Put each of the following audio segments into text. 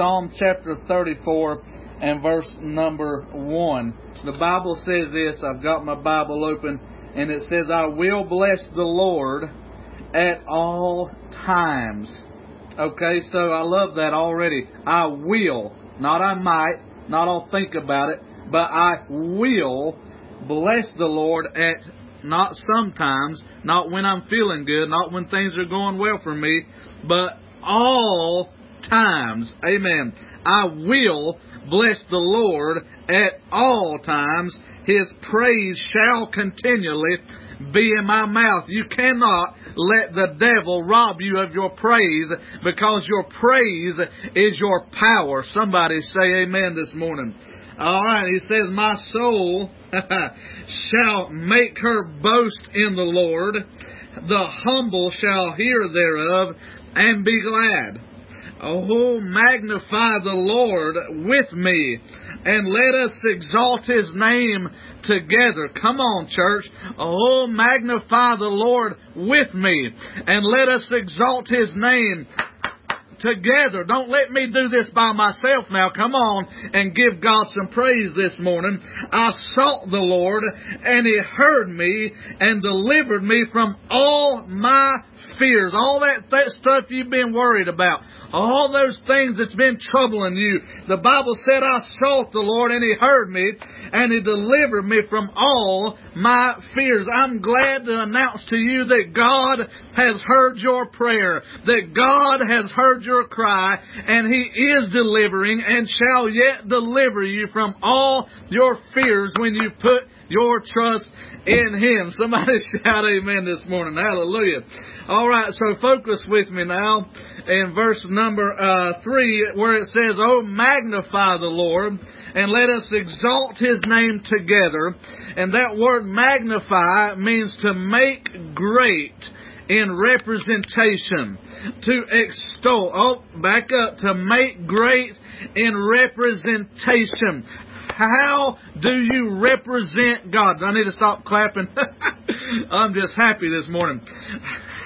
Psalm chapter 34 and verse number 1. The Bible says this. I've got my Bible open, and it says, I will bless the Lord at all times. Okay, so I love that already. I will, not I might, not I'll think about it, but I will bless the Lord at not sometimes, not when I'm feeling good, not when things are going well for me, but all times. Amen. I will bless the Lord at all times. His praise shall continually be in my mouth. You cannot let the devil rob you of your praise, because your praise is your power. Somebody say amen this morning. All right, he says, my soul shall make her boast in the Lord. The humble shall hear thereof and be glad. Oh, magnify the Lord with me, and let us exalt His name together. Come on, church. Oh, magnify the Lord with me, and let us exalt His name together. Don't let me do this by myself now. Come on and give God some praise this morning. I sought the Lord, and He heard me and delivered me from all my fears. All that stuff you've been worried about. All those things that's been troubling you. The Bible said, I sought the Lord, and He heard me, and He delivered me from all my fears. I'm glad to announce to you that God has heard your prayer, that God has heard your cry, and He is delivering and shall yet deliver you from all your fears when you put your trust in Him. Somebody shout amen this morning. Hallelujah. All right, so focus with me now in verse number 3, where it says, oh, magnify the Lord, and let us exalt His name together. And that word magnify means to make great in representation, to extol. Oh, back up. To make great in representation. How do you represent God? I need to stop clapping. I'm just happy this morning.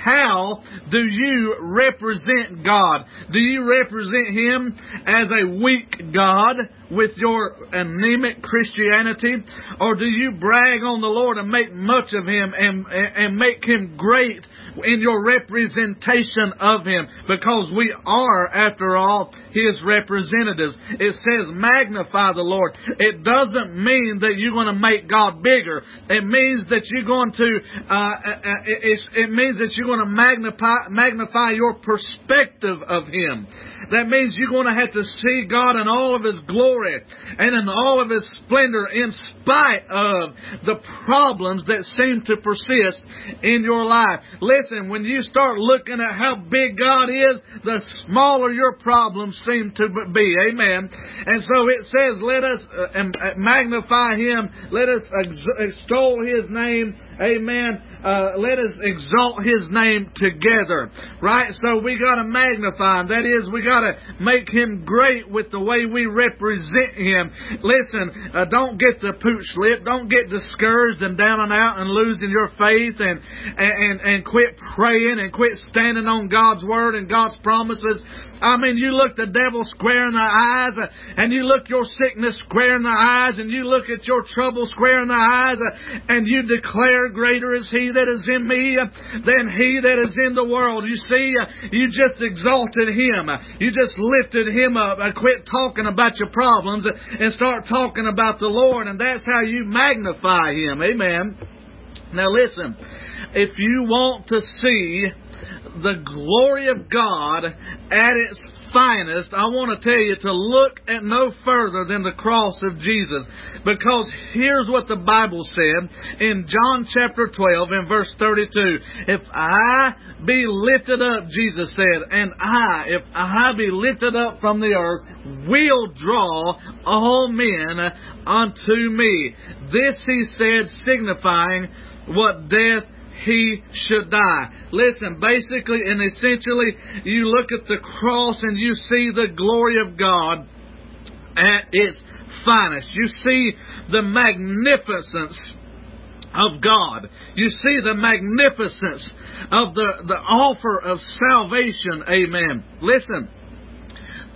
How do you represent God? Do you represent Him as a weak God with your anemic Christianity? Or do you brag on the Lord and make much of Him and make Him great in your representation of Him? Because we are, after all, His representatives. It says magnify the Lord. It doesn't mean that you're going to make God bigger. It means that you're going to, to magnify your perspective of Him. That means you're going to have to see God in all of His glory and in all of His splendor, in spite of the problems that seem to persist in your life. Listen, when you start looking at how big God is, the smaller your problems seem to be. Amen. And so it says, let us magnify Him. Let us extol His name. Amen. Let us exalt His name together. Right? So we got to magnify Him. That is, we got to make Him great with the way we represent Him. Listen, don't get the pooch slip. Don't get discouraged and down and out and losing your faith and quit praying and quit standing on God's Word and God's promises. I mean, you look the devil square in the eyes, and you look your sickness square in the eyes, and you look at your trouble square in the eyes, and you declare, greater is He that is in me than he that is in the world. You see, you just exalted Him. You just lifted Him up. Quit talking about your problems and start talking about the Lord, and that's how you magnify Him. Amen. Now listen, if you want to see the glory of God at its finest, I want to tell you to look at no further than the cross of Jesus. Because here's what the Bible said in John chapter 12 and verse 32. If I be lifted up, Jesus said, if I be lifted up from the earth, will draw all men unto me. This He said, signifying what death He should die. Listen, basically and essentially, you look at the cross and you see the glory of God at its finest. You see the magnificence of God. You see the magnificence of the offer of salvation. Amen. Listen,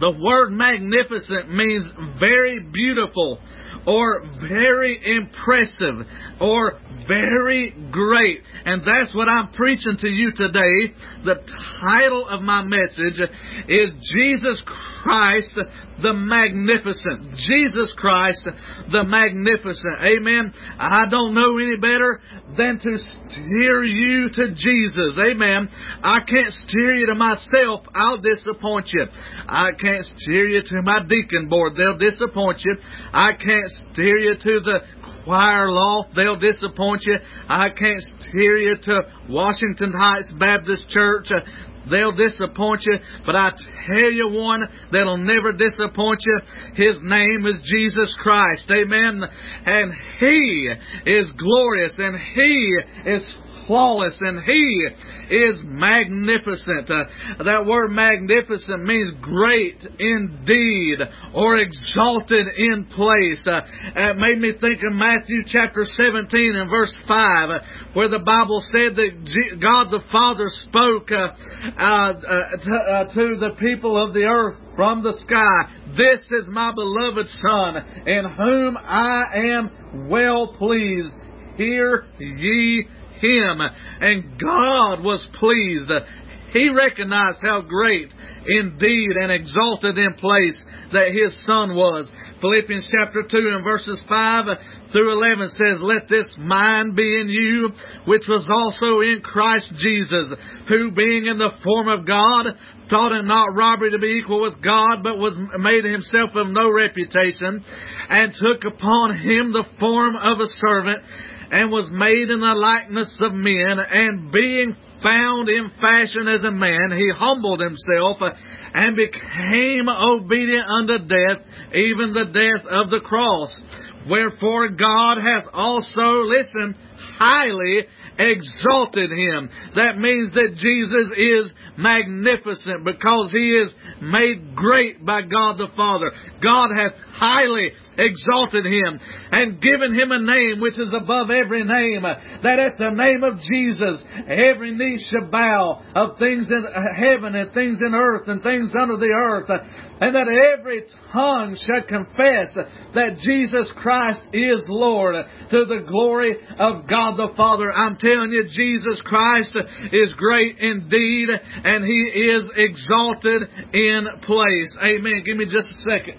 The word magnificent means very beautiful or very impressive or very great. And that's what I'm preaching to you today. The title of my message is Jesus Christ the Magnificent. Jesus Christ the Magnificent. Amen. I don't know any better than to steer you to Jesus. Amen. I can't steer you to myself. I'll disappoint you. I can't steer you to my deacon board. They'll disappoint you. I can't steer you to the choir loft. They'll disappoint you. I can't steer you to Washington Heights Baptist Church. They'll disappoint you, but I tell you one that'll never disappoint you. His name is Jesus Christ. Amen. And He is glorious, and He is flawless, and He is magnificent. That word magnificent means great indeed or exalted in place. It made me think of Matthew chapter 17 and verse 5 where the Bible said that God the Father spoke to the people of the earth from the sky. This is my beloved Son in whom I am well pleased. Hear ye Him. And God was pleased. He recognized how great indeed and exalted in place that His Son was. Philippians chapter 2 and verses 5 through 11 says, "Let this mind be in you, which was also in Christ Jesus, who being in the form of God, thought it not robbery to be equal with God, but was made Himself of no reputation, and took upon Him the form of a servant, and was made in the likeness of men, and being found in fashion as a man, He humbled Himself, and became obedient unto death, even the death of the cross. Wherefore God hath also," listen, "highly exalted Him." That means that Jesus is magnificent because He is made great by God the Father. God hath highly exalted Him and given Him a name which is above every name, that at the name of Jesus every knee shall bow, of things in heaven and things in earth and things under the earth, and that every tongue shall confess that Jesus Christ is Lord, to the glory of God the Father. I'm telling you, Jesus Christ is great indeed, and He is exalted in place. Amen. Give me just a second.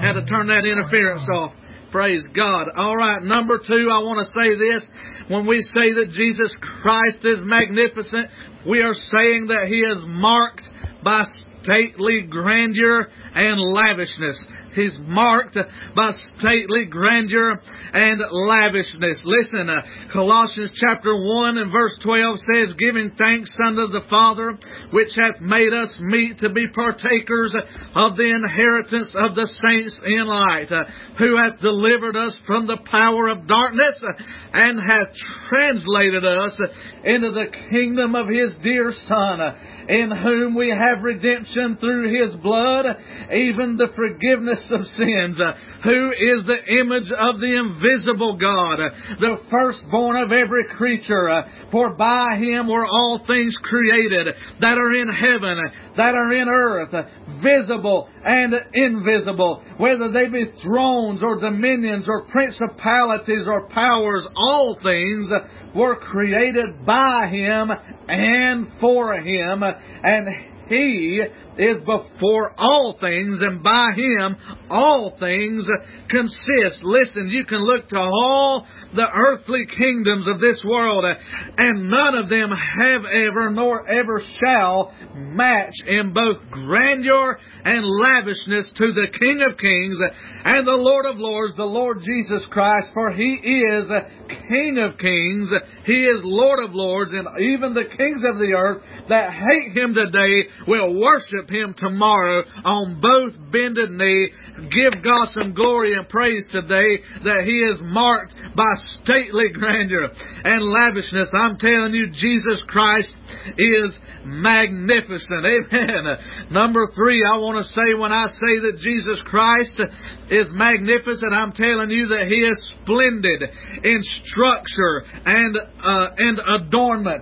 Had to turn that interference off. Praise God. All right, number two, I want to say this. When we say that Jesus Christ is magnificent, we are saying that He is marked by stately grandeur and lavishness. He's marked by stately grandeur and lavishness. Listen, Colossians chapter 1 and verse 12 says, "Giving thanks unto the Father, which hath made us meet to be partakers of the inheritance of the saints in light, who hath delivered us from the power of darkness, and hath translated us into the kingdom of His dear Son, in whom we have redemption through His blood, even the forgiveness of sins, who is the image of the invisible God, the firstborn of every creature. For by Him were all things created, that are in heaven, that are in earth, visible and invisible, whether they be thrones or dominions or principalities or powers. All things were created by Him and for Him, and He is before all things, and by Him all things consist." Listen, you can look to all the earthly kingdoms of this world, and none of them have ever nor ever shall match in both grandeur and lavishness to the King of Kings and the Lord of Lords, the Lord Jesus Christ. For He is King of Kings, He is Lord of Lords, and even the kings of the earth that hate Him today will worship worship Him tomorrow on both bended knee. Give God some glory and praise today that He is marked by stately grandeur and lavishness. I'm telling you, Jesus Christ is magnificent. Amen. Number three, I want to say, when I say that Jesus Christ is magnificent, I'm telling you that He is splendid in structure and adornment.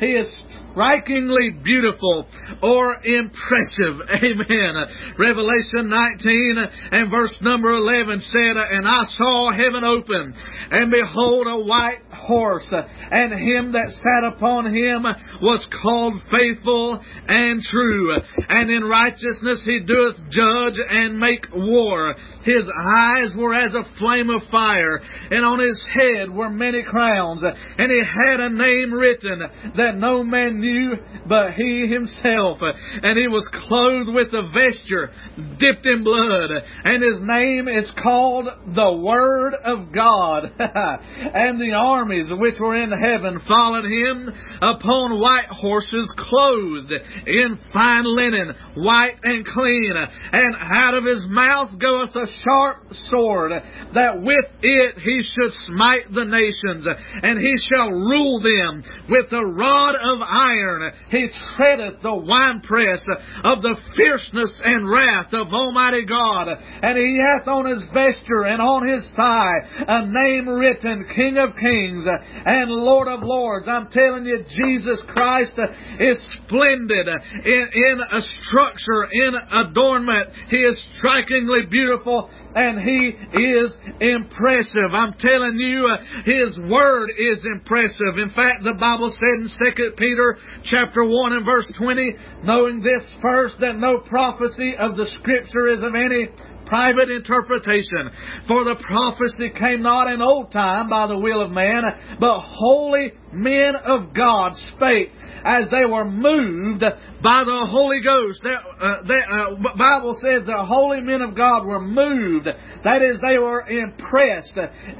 He is strikingly beautiful or impressive. Amen. Revelation 19 and verse number 11 said, "And I saw heaven open, and behold a white horse, and him that sat upon him was called Faithful and True, and in righteousness he doeth judge and make war. His eyes were as a flame of fire, and on his head were many crowns, and he had a name written that no man knew but he himself. And he was clothed with a vesture dipped in blood, and his name is called the Word of God." And the armies which were in heaven followed him upon white horses, clothed in fine linen, white and clean. And out of his mouth goeth a sharp sword, that with it he should smite the nations, and he shall rule them with a rod of iron. He treadeth the winepress of the fierceness and wrath of Almighty God. And he hath on his vesture and on his thigh a name written, King of Kings and Lord of Lords. I'm telling you, Jesus Christ is splendid in a structure, in adornment. He is strikingly beautiful, and He is impressive. I'm telling you, His Word is impressive. In fact, the Bible said in 2 Peter chapter 1 and verse 20, "Knowing this first, that no prophecy of the Scripture is of any private interpretation. For the prophecy came not in old time by the will of man, but holy men of God spake as they were moved by the Holy Ghost." The Bible says the holy men of God were moved. That is, they were impressed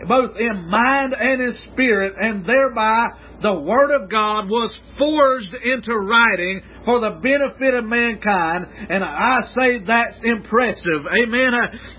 both in mind and in spirit, and thereby the Word of God was forged into writing for the benefit of mankind, and I say that's impressive. Amen.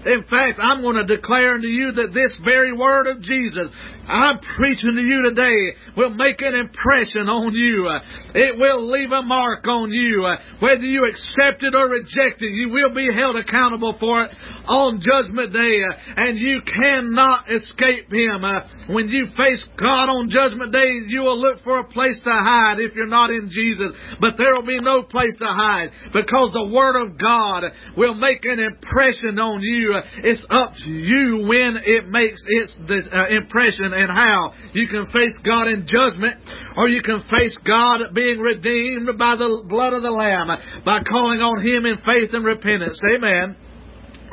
In fact, I'm going to declare unto you that this very Word of Jesus I'm preaching to you today will make an impression on you. It will leave a mark on you. Whether you accept it or reject it, you will be held accountable for it on Judgment Day, and you cannot escape Him. When you face God on Judgment Day, you will look for a place to hide if you're not in Jesus, but there will be no place to hide, because the Word of God will make an impression on you. It's up to you when it makes its impression and how. You can face God in judgment, or you can face God being redeemed by the blood of the Lamb, by calling on Him in faith and repentance. Amen.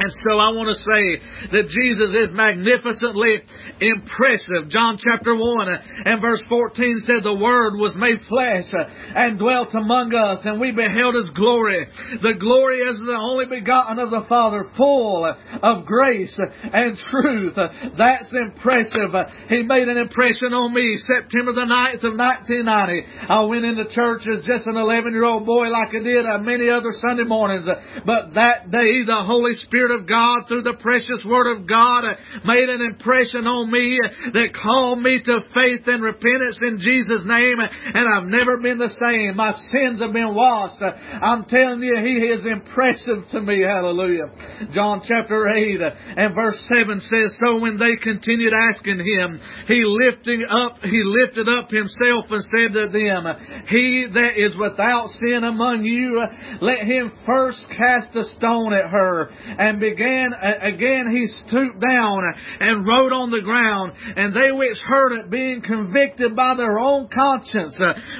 And so I want to say that Jesus is magnificently impressive. John chapter 1 and verse 14 said, "The Word was made flesh and dwelt among us, and we beheld His glory. The glory as the only begotten of the Father, full of grace and truth." That's impressive. He made an impression on me. September the 9th of 1990, I went into church as just an 11-year-old boy, like I did many other Sunday mornings. But that day, the Holy Spirit of God, through the precious Word of God, made an impression on me that called me to faith and repentance in Jesus' name, and I've never been the same. My sins have been washed. I'm telling you, He is impressive to me. Hallelujah. John chapter 8 and verse 7 says, "So when they continued asking Him, He lifted up Himself and said to them, He that is without sin among you, let him first cast a stone at her. And again he stooped down and wrote on the ground. And they which heard it, being convicted by their own conscience,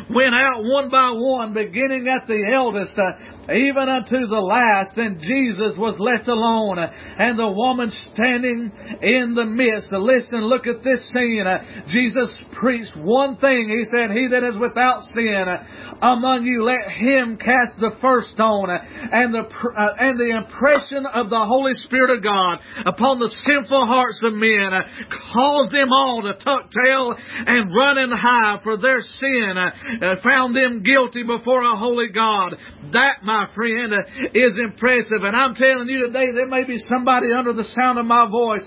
went out one by one, beginning at the eldest, even unto the last. And Jesus was left alone, and the woman standing in the midst." Listen, look at this scene. Jesus preached one thing. He said, "He that is without sin among you, let him cast the first stone. And the impression of the Holy Spirit of God upon the sinful hearts of men caused them all to tuck tail and run and hide, for their sin found them guilty before a holy God. That, my friend, is impressive. And I'm telling you today, there may be somebody under the sound of my voice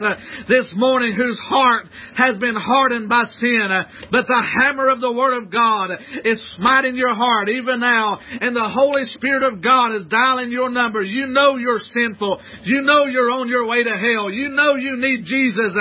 this morning whose heart has been hardened by sin. But the hammer of the Word of God is smiting your heart even now, and the Holy Spirit of God is dialing your number. You know you're sinful. You know you're on your way to hell. You know you need Jesus,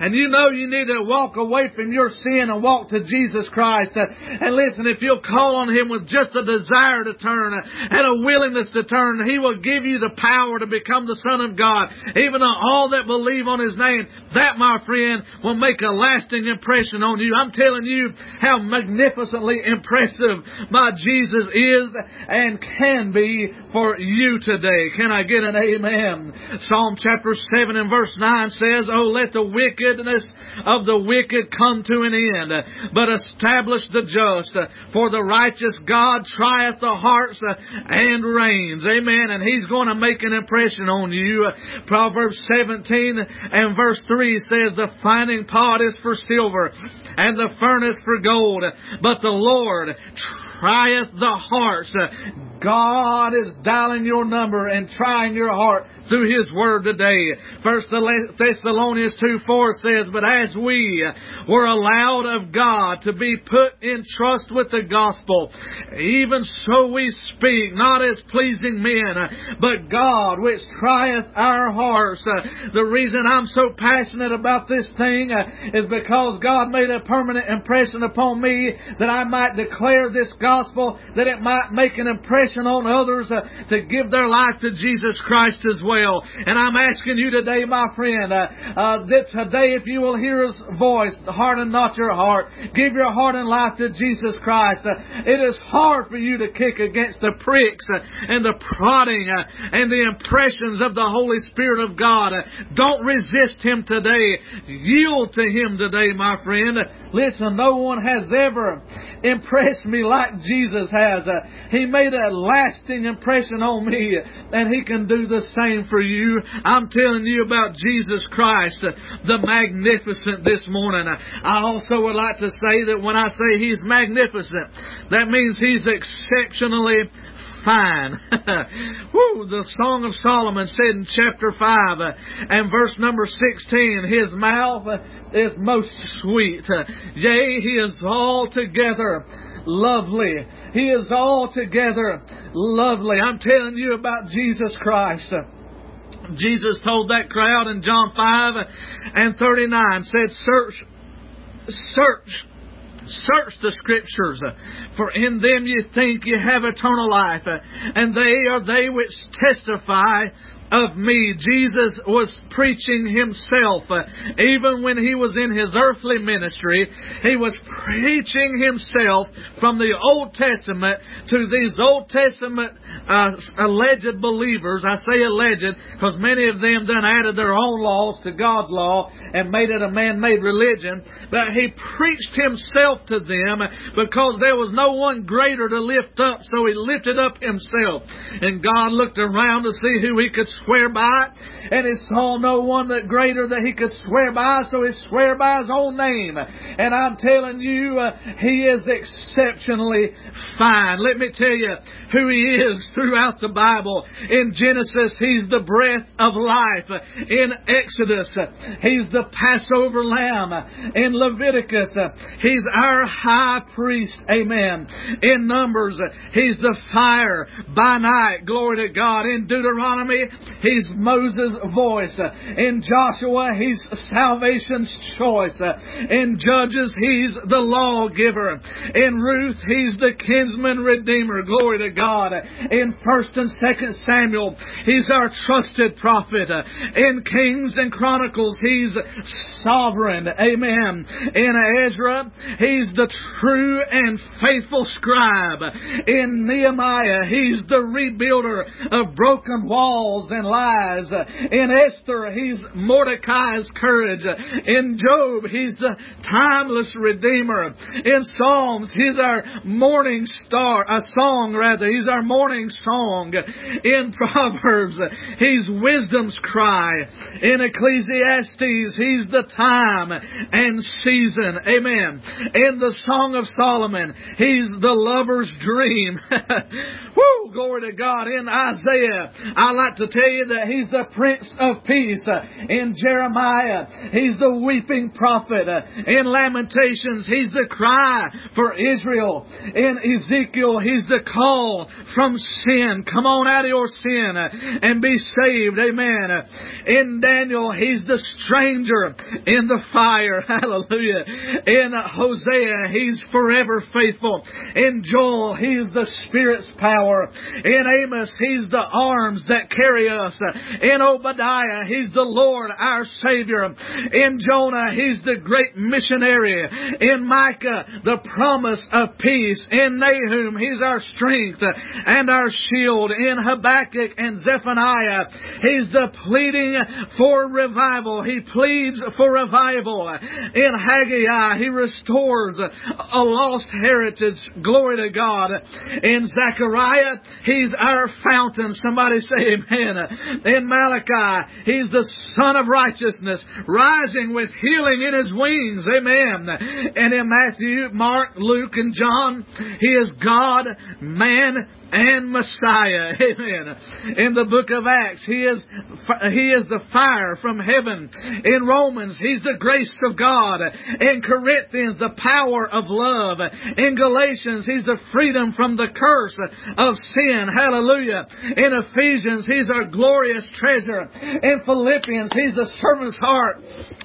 and you know you need to walk away from your sin and walk to Jesus Christ. And listen, if you'll call on Him with just a desire to turn and a willingness to turn, He will give you the power to become the Son of God, even on all that believe on His name. That, my friend, will make a lasting impression on you. I'm telling you how magnificently impressive my Jesus is and can be for you today. Can I get an amen? Psalm chapter 7 and verse 9 says, "Oh, let the wickedness of the wicked come to an end, but establish the just, for the righteous God trieth the hearts and reins." Amen. And He's going to make an impression on you. Proverbs 17 and verse 3 says, "The finding pot is for silver, and the furnace for gold, but the Lord trieth the hearts." God is dialing your number and trying your heart through His Word today. 1 Thessalonians 2:4 says, "But as we were allowed of God to be put in trust with the gospel, even so we speak, not as pleasing men, but God which trieth our hearts." The reason I'm so passionate about this thing is because God made a permanent impression upon me that I might declare this gospel, that it might make an impression on others to give their life to Jesus Christ as well. And I'm asking you today, my friend, that today if you will hear His voice, harden not your heart. Give your heart and life to Jesus Christ. It is hard for you to kick against the pricks and the prodding and the impressions of the Holy Spirit of God. Don't resist Him today. Yield to Him today, my friend. Listen, no one has ever impressed me like Jesus has. He made a lasting impression on me, and He can do the same for you. I'm telling you about Jesus Christ, the magnificent, this morning. I also would like to say that when I say He's magnificent, that means He's exceptionally fine. Woo, the Song of Solomon said in chapter 5 and verse number 16, "His mouth is most sweet. Yea, He is altogether lovely." He is altogether lovely. I'm telling you about Jesus Christ. Jesus told that crowd in John 5 and 39, said, Search the Scriptures, for in them you think you have eternal life, and they are they which testify of me." Jesus was preaching Himself. Even when He was in His earthly ministry, He was preaching Himself from the Old Testament to these Old Testament alleged believers. I say alleged because many of them then added their own laws to God's law and made it a man-made religion. But He preached Himself to them because there was no one greater to lift up, so He lifted up Himself. And God looked around to see who He could swear by, and He saw no one that greater that He could swear by, so He swear by His own name. And I'm telling you, He is exceptionally fine. Let me tell you who He is throughout the Bible. In Genesis, He's the breath of life. In Exodus, He's the Passover lamb. In Leviticus, He's our high priest. Amen. In Numbers, He's the fire by night. Glory to God. In Deuteronomy, He's Moses' voice. In Joshua, He's salvation's choice. In Judges, He's the lawgiver. In Ruth, He's the kinsman redeemer. Glory to God. In 1st and 2nd Samuel, He's our trusted prophet. In Kings and Chronicles, He's sovereign. Amen. In Ezra, He's the true and faithful scribe. In Nehemiah, He's the rebuilder of broken walls and lies. In Esther, he's Mordecai's courage. In Job, he's the timeless Redeemer. In Psalms, he's our morning star, a song rather. He's our morning song. In Proverbs, he's wisdom's cry. In Ecclesiastes, he's the time and season. Amen. In the Song of Solomon, he's the lover's dream. Woo! Glory to God. In Isaiah, I like to tell you that he's the Prince of Peace. In Jeremiah, he's the weeping prophet. In Lamentations, he's the cry for Israel. In Ezekiel, he's the call from sin. Come on out of your sin and be saved. Amen. In Daniel, he's the stranger in the fire. Hallelujah. In Hosea, he's forever faithful. In Joel, he's the Spirit's power. In Amos, he's the arms that carry us. In Obadiah, he's the Lord, our Savior. In Jonah, he's the great missionary. In Micah, the promise of peace. In Nahum, he's our strength and our shield. In Habakkuk and Zephaniah, he's the pleading for revival. He pleads for revival. In Haggai, he restores a lost heritage. Glory to God. In Zechariah, he's our fountain. Somebody say amen. In Malachi, he's the Son of Righteousness, rising with healing in his wings. Amen. And in Matthew, Mark, Luke, and John, he is God, man, and Messiah. Amen. In the book of Acts, he is the fire from heaven. In Romans, he's the grace of God. In Corinthians, the power of love. In Galatians, he's the freedom from the curse of sin. Hallelujah. In Ephesians, he's our glorious treasure. In Philippians, he's the servant's heart.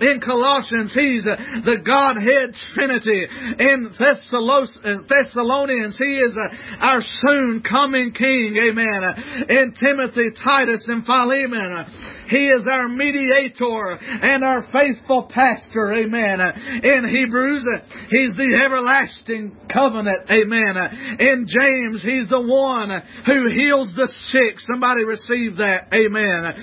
In Colossians, he's the Godhead Trinity. In Thessalonians, he is our soon coming King. Amen. In Timothy, Titus, and Philemon, he is our mediator and our faithful pastor. Amen. In Hebrews, he's the everlasting covenant. Amen. In James, he's the one who heals the sick. Somebody receive that. Amen.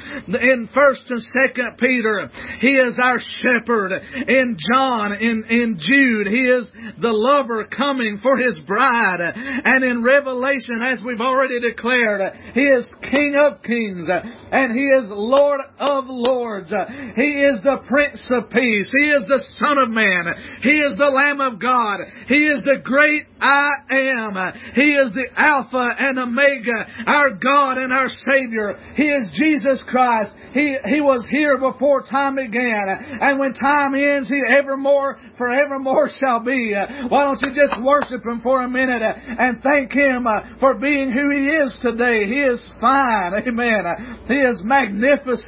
In 1st and 2nd Peter, he is our shepherd. In John, in Jude, he is the lover coming for his bride. And in Revelation, as we've already declared, he is King of Kings and he is Lord of Lords. He is the Prince of Peace. He is the Son of Man. He is the Lamb of God. He is the great I Am. He is the Alpha and Omega, our God and our Savior. He is Jesus Christ. He was here before time began. And when time ends, He evermore, forevermore shall be. Why don't you just worship Him for a minute and thank Him for being who He is today. He is fine. Amen. He is magnificent.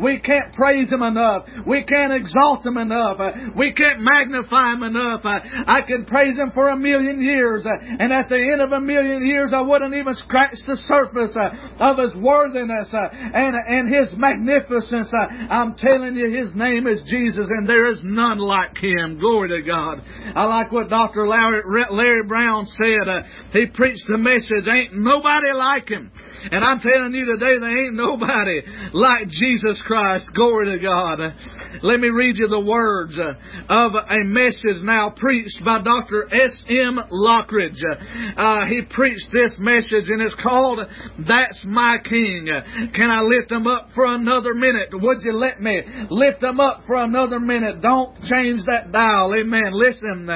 We can't praise Him enough. We can't exalt Him enough. We can't magnify Him enough. I can praise Him for 1,000,000 years. And at the end of 1,000,000 years, I wouldn't even scratch the surface of His worthiness and His magnificence. I'm telling you, His name is Jesus, and there is none like Him. Glory to God. I like what Dr. Larry Brown said. He preached the message, ain't nobody like Him. And I'm telling you today, there ain't nobody like Jesus Christ. Glory to God. Let me read you the words of a message now preached by Dr. S.M. Lockridge. He preached this message, and it's called, That's My King. Can I lift Him up for another minute? Would you let me lift Him up for another minute? Don't change that dial. Amen. Listen,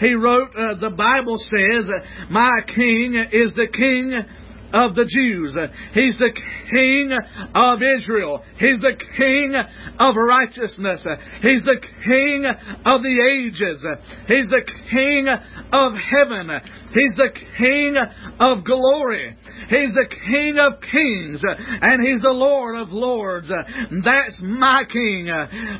he wrote, the Bible says, My King is the King of the Jews. He's the King of Israel. He's the King of righteousness. He's the King of the ages. He's the King of heaven. He's the King of glory. He's the King of kings. And He's the Lord of lords. That's my King.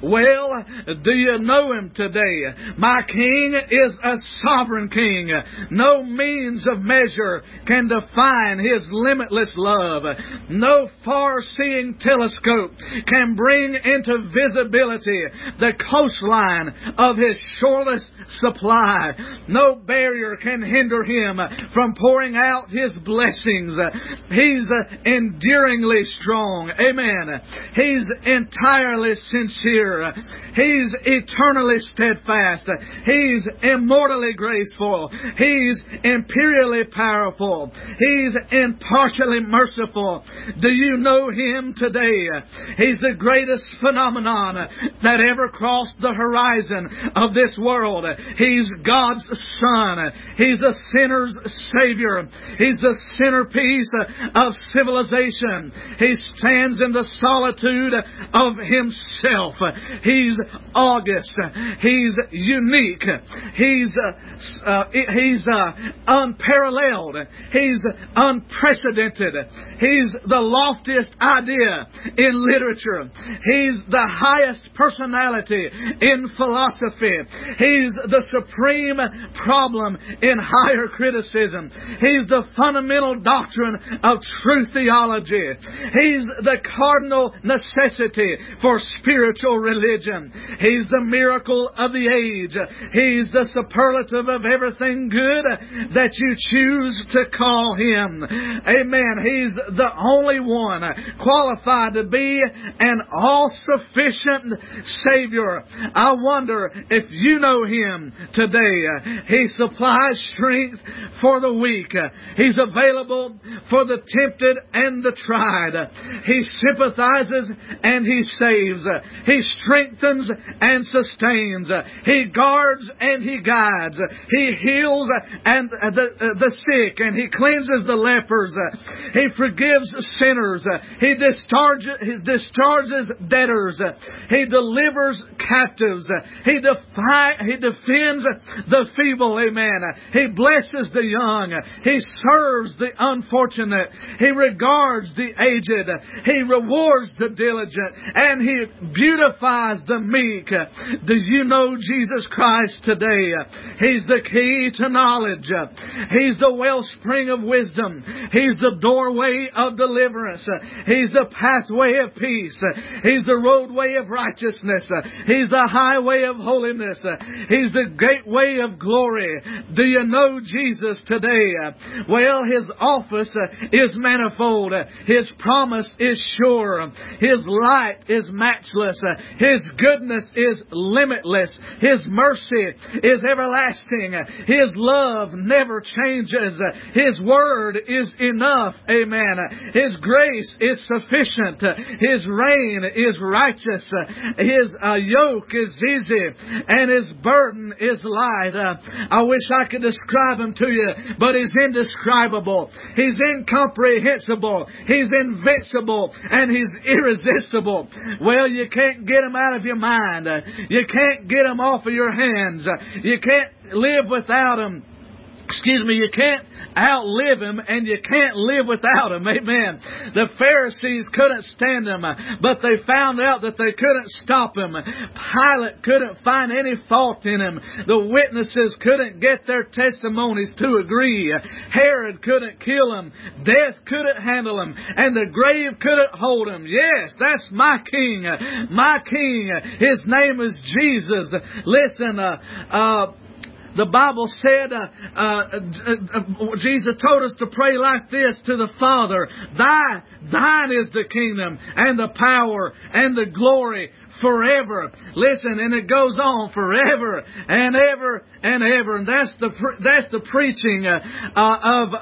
Well, do you know Him today? My King is a sovereign King. No means of measure can define His His limitless love. No far-seeing telescope can bring into visibility the coastline of His shoreless supply. No barrier can hinder Him from pouring out His blessings. He's endearingly strong. Amen. He's entirely sincere. He's eternally steadfast. He's immortally graceful. He's imperially powerful. He's impartially merciful. Do you know Him today? He's the greatest phenomenon that ever crossed the horizon of this world. He's God's Son. He's a sinner's Savior. He's the centerpiece of civilization. He stands in the solitude of Himself. He's august. He's unique. He's unparalleled. He's unprecedented. He's the loftiest idea in literature. He's the highest personality in philosophy. He's the supreme problem in higher criticism. He's the fundamental doctrine of true theology. He's the cardinal necessity for spiritual religion. He's the miracle of the age. He's the superlative of everything good that you choose to call Him. Amen. He's the only one qualified to be an all-sufficient Savior. I wonder if you know Him today. He supplies strength for the weak. He's available for the tempted and the tried. He sympathizes and He saves. He strengthens and sustains. He guards and He guides. He heals and the sick, and He cleanses the lepers. He forgives sinners. He discharges debtors. He delivers captives. He defends the feeble. Amen. He blesses the young. He serves the unfortunate. He regards the aged. He rewards the diligent. And He beautifies the meek. Do you know Jesus Christ today? He's the key to knowledge. He's the wellspring of wisdom. He's the doorway of deliverance. He's the pathway of peace. He's the roadway of righteousness. He's the highway of holiness. He's the gateway of glory. Do you know Jesus today? Well, His office is manifold. His promise is sure. His light is matchless. His goodness is limitless. His mercy is everlasting. His love never changes. His word is enough. Amen. His grace is sufficient. His reign is righteous. His yoke is easy, and His burden is light. I wish I could describe Him to you, but He's indescribable. He's incomprehensible. He's invincible, and He's irresistible. Well, you can't get Him out of your mind. You can't get Him off of your hands. You can't live without Him. You can't outlive Him, and you can't live without Him. Amen. The Pharisees couldn't stand Him, but they found out that they couldn't stop Him. Pilate couldn't find any fault in Him. The witnesses couldn't get their testimonies to agree. Herod couldn't kill Him. Death couldn't handle Him. And the grave couldn't hold Him. Yes, that's my King. My King. His name is Jesus. Listen, the Bible said, Jesus told us to pray like this to the Father. Thine is the kingdom and the power and the glory forever. Listen, and it goes on forever and ever and ever. And that's the preaching of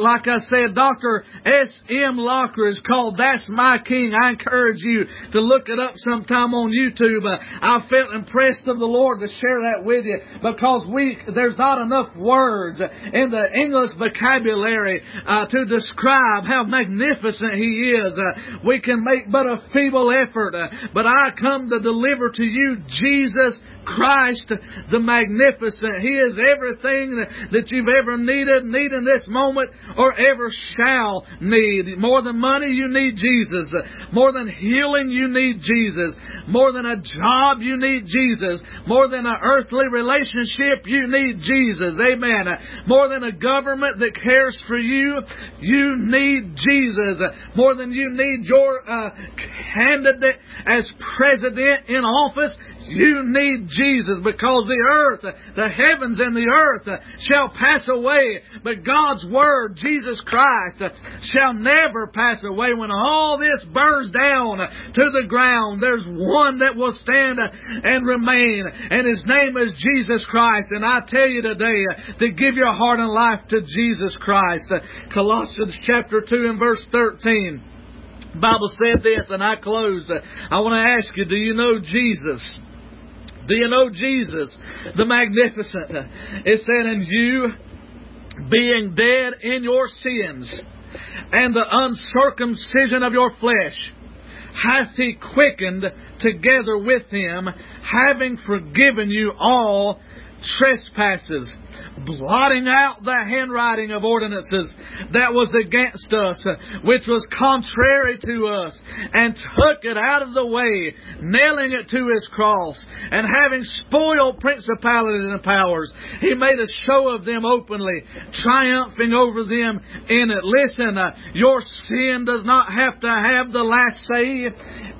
like I said, Dr. S.M. Locker is called That's My King. I encourage you to look it up sometime on YouTube. I felt impressed of the Lord to share that with you because there's not enough words in the English vocabulary to describe how magnificent He is. We can make but a feeble effort, but I come to deliver to you Jesus Christ, the magnificent. He is everything that you've ever need in this moment or ever shall need. More than money, you need Jesus. More than healing, you need Jesus. More than a job, you need Jesus. More than an earthly relationship, you need Jesus. Amen. More than a government that cares for you, you need Jesus. More than you need your candidate as president in office, you need Jesus, because the earth, the heavens and the earth shall pass away, but God's Word, Jesus Christ, shall never pass away. When all this burns down to the ground, there's one that will stand and remain, and His name is Jesus Christ. And I tell you today to give your heart and life to Jesus Christ. Colossians chapter 2 and verse 13. The Bible said this, and I close. I want to ask you, do you know Jesus? Do you know Jesus, the magnificent? It said, and you, being dead in your sins, and the uncircumcision of your flesh, hath He quickened together with Him, having forgiven you all trespasses, blotting out the handwriting of ordinances that was against us, which was contrary to us, and took it out of the way, nailing it to His cross, and having spoiled principalities and powers, He made a show of them openly, triumphing over them in it. Listen, your sin does not have to have the last say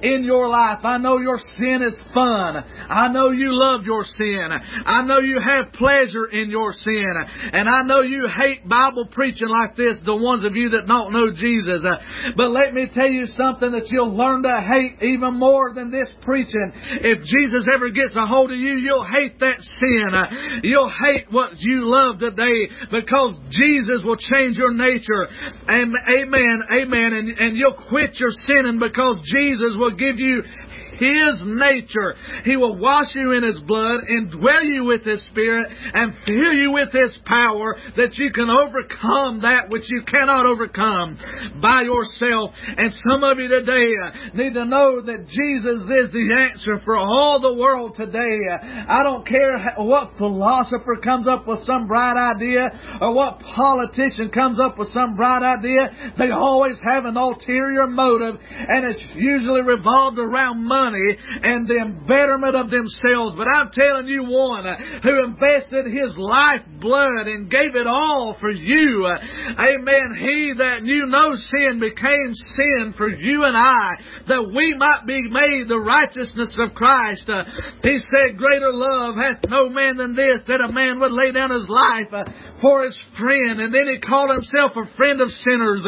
in your life. I know your sin is fun. I know you love your sin. I know you have pleasure in your sin. And I know you hate Bible preaching like this, the ones of you that don't know Jesus. But let me tell you something that you'll learn to hate even more than this preaching. If Jesus ever gets a hold of you, you'll hate that sin. You'll hate what you love today, because Jesus will change your nature. And amen, amen. And you'll quit your sinning, because Jesus will give you His nature. He will wash you in His blood, indwell you with His Spirit, and fill you with His power, that you can overcome that which you cannot overcome by yourself. And some of you today need to know that Jesus is the answer for all the world today. I don't care what philosopher comes up with some bright idea, or what politician comes up with some bright idea. They always have an ulterior motive, and it's usually revolved around money and the betterment of themselves. But I'm telling you, one who invested His lifeblood and gave it all for you. Amen. He that knew no sin became sin for you and I, that we might be made the righteousness of Christ. He said, greater love hath no man than this, that a man would lay down his life for his friend. And then He called Himself a friend of sinners.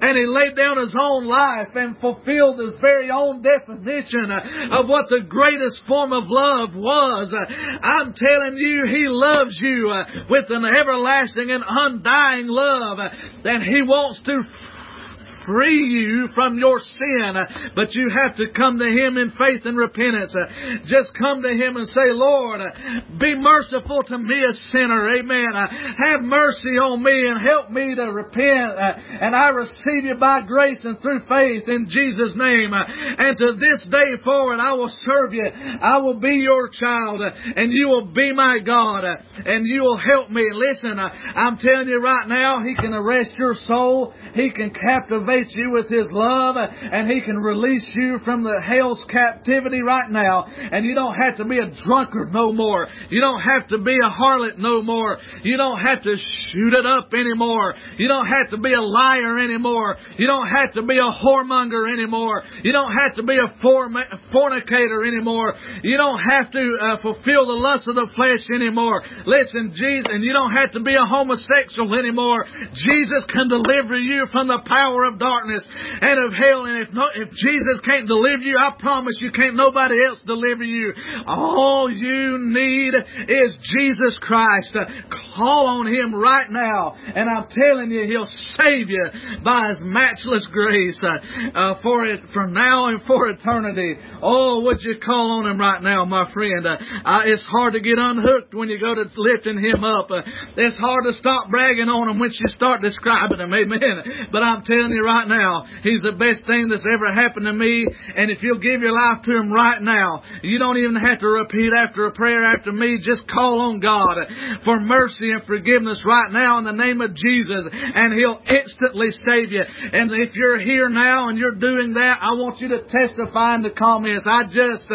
And He laid down His own life and fulfilled His very own definition of what the greatest form of love was. I'm telling you, He loves you with an everlasting and undying love. And He wants to free you from your sin, but you have to come to Him in faith and repentance. Just come to Him and say, Lord, be merciful to me, a sinner. Amen. Have mercy on me and help me to repent. And I receive you by grace and through faith in Jesus' name. And to this day forward, I will serve you. I will be your child, and you will be my God, and you will help me. Listen, I'm telling you right now, He can arrest your soul. He can captivate you with His love, and He can release you from the hell's captivity right now. And you don't have to be a drunkard no more. You don't have to be a harlot no more. You don't have to shoot it up anymore. You don't have to be a liar anymore. You don't have to be a whoremonger anymore. You don't have to be a fornicator anymore. You don't have to fulfill the lust of the flesh anymore. Listen, Jesus, and you don't have to be a homosexual anymore. Jesus can deliver you from the power of darkness and of hell. And if Jesus can't deliver you, I promise you, can't nobody else deliver you. All you need is Jesus Christ. Call on Him right now, and I'm telling you, He'll save you by His matchless grace for now and for eternity. Oh, would you call on Him right now, my friend? It's hard to get unhooked when you go to lifting Him up. It's hard to stop bragging on Him once you start describing Him. Amen. But I'm telling you right right now. He's the best thing that's ever happened to me. And if you'll give your life to Him right now, you don't even have to repeat after a prayer after me. Just call on God for mercy and forgiveness right now in the name of Jesus. And He'll instantly save you. And if you're here now and you're doing that, I want you to testify in the comments. I just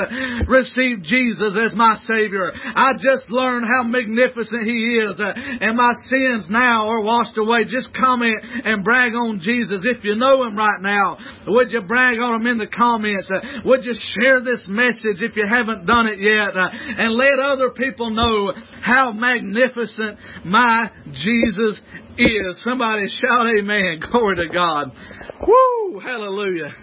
received Jesus as my Savior. I just learned how magnificent He is. And my sins now are washed away. Just comment and brag on Jesus. If you know Him right now, would you brag on Him in the comments? Would you share this message if you haven't done it yet? And let other people know how magnificent my Jesus is. Somebody shout amen. Glory to God. Woo! Hallelujah.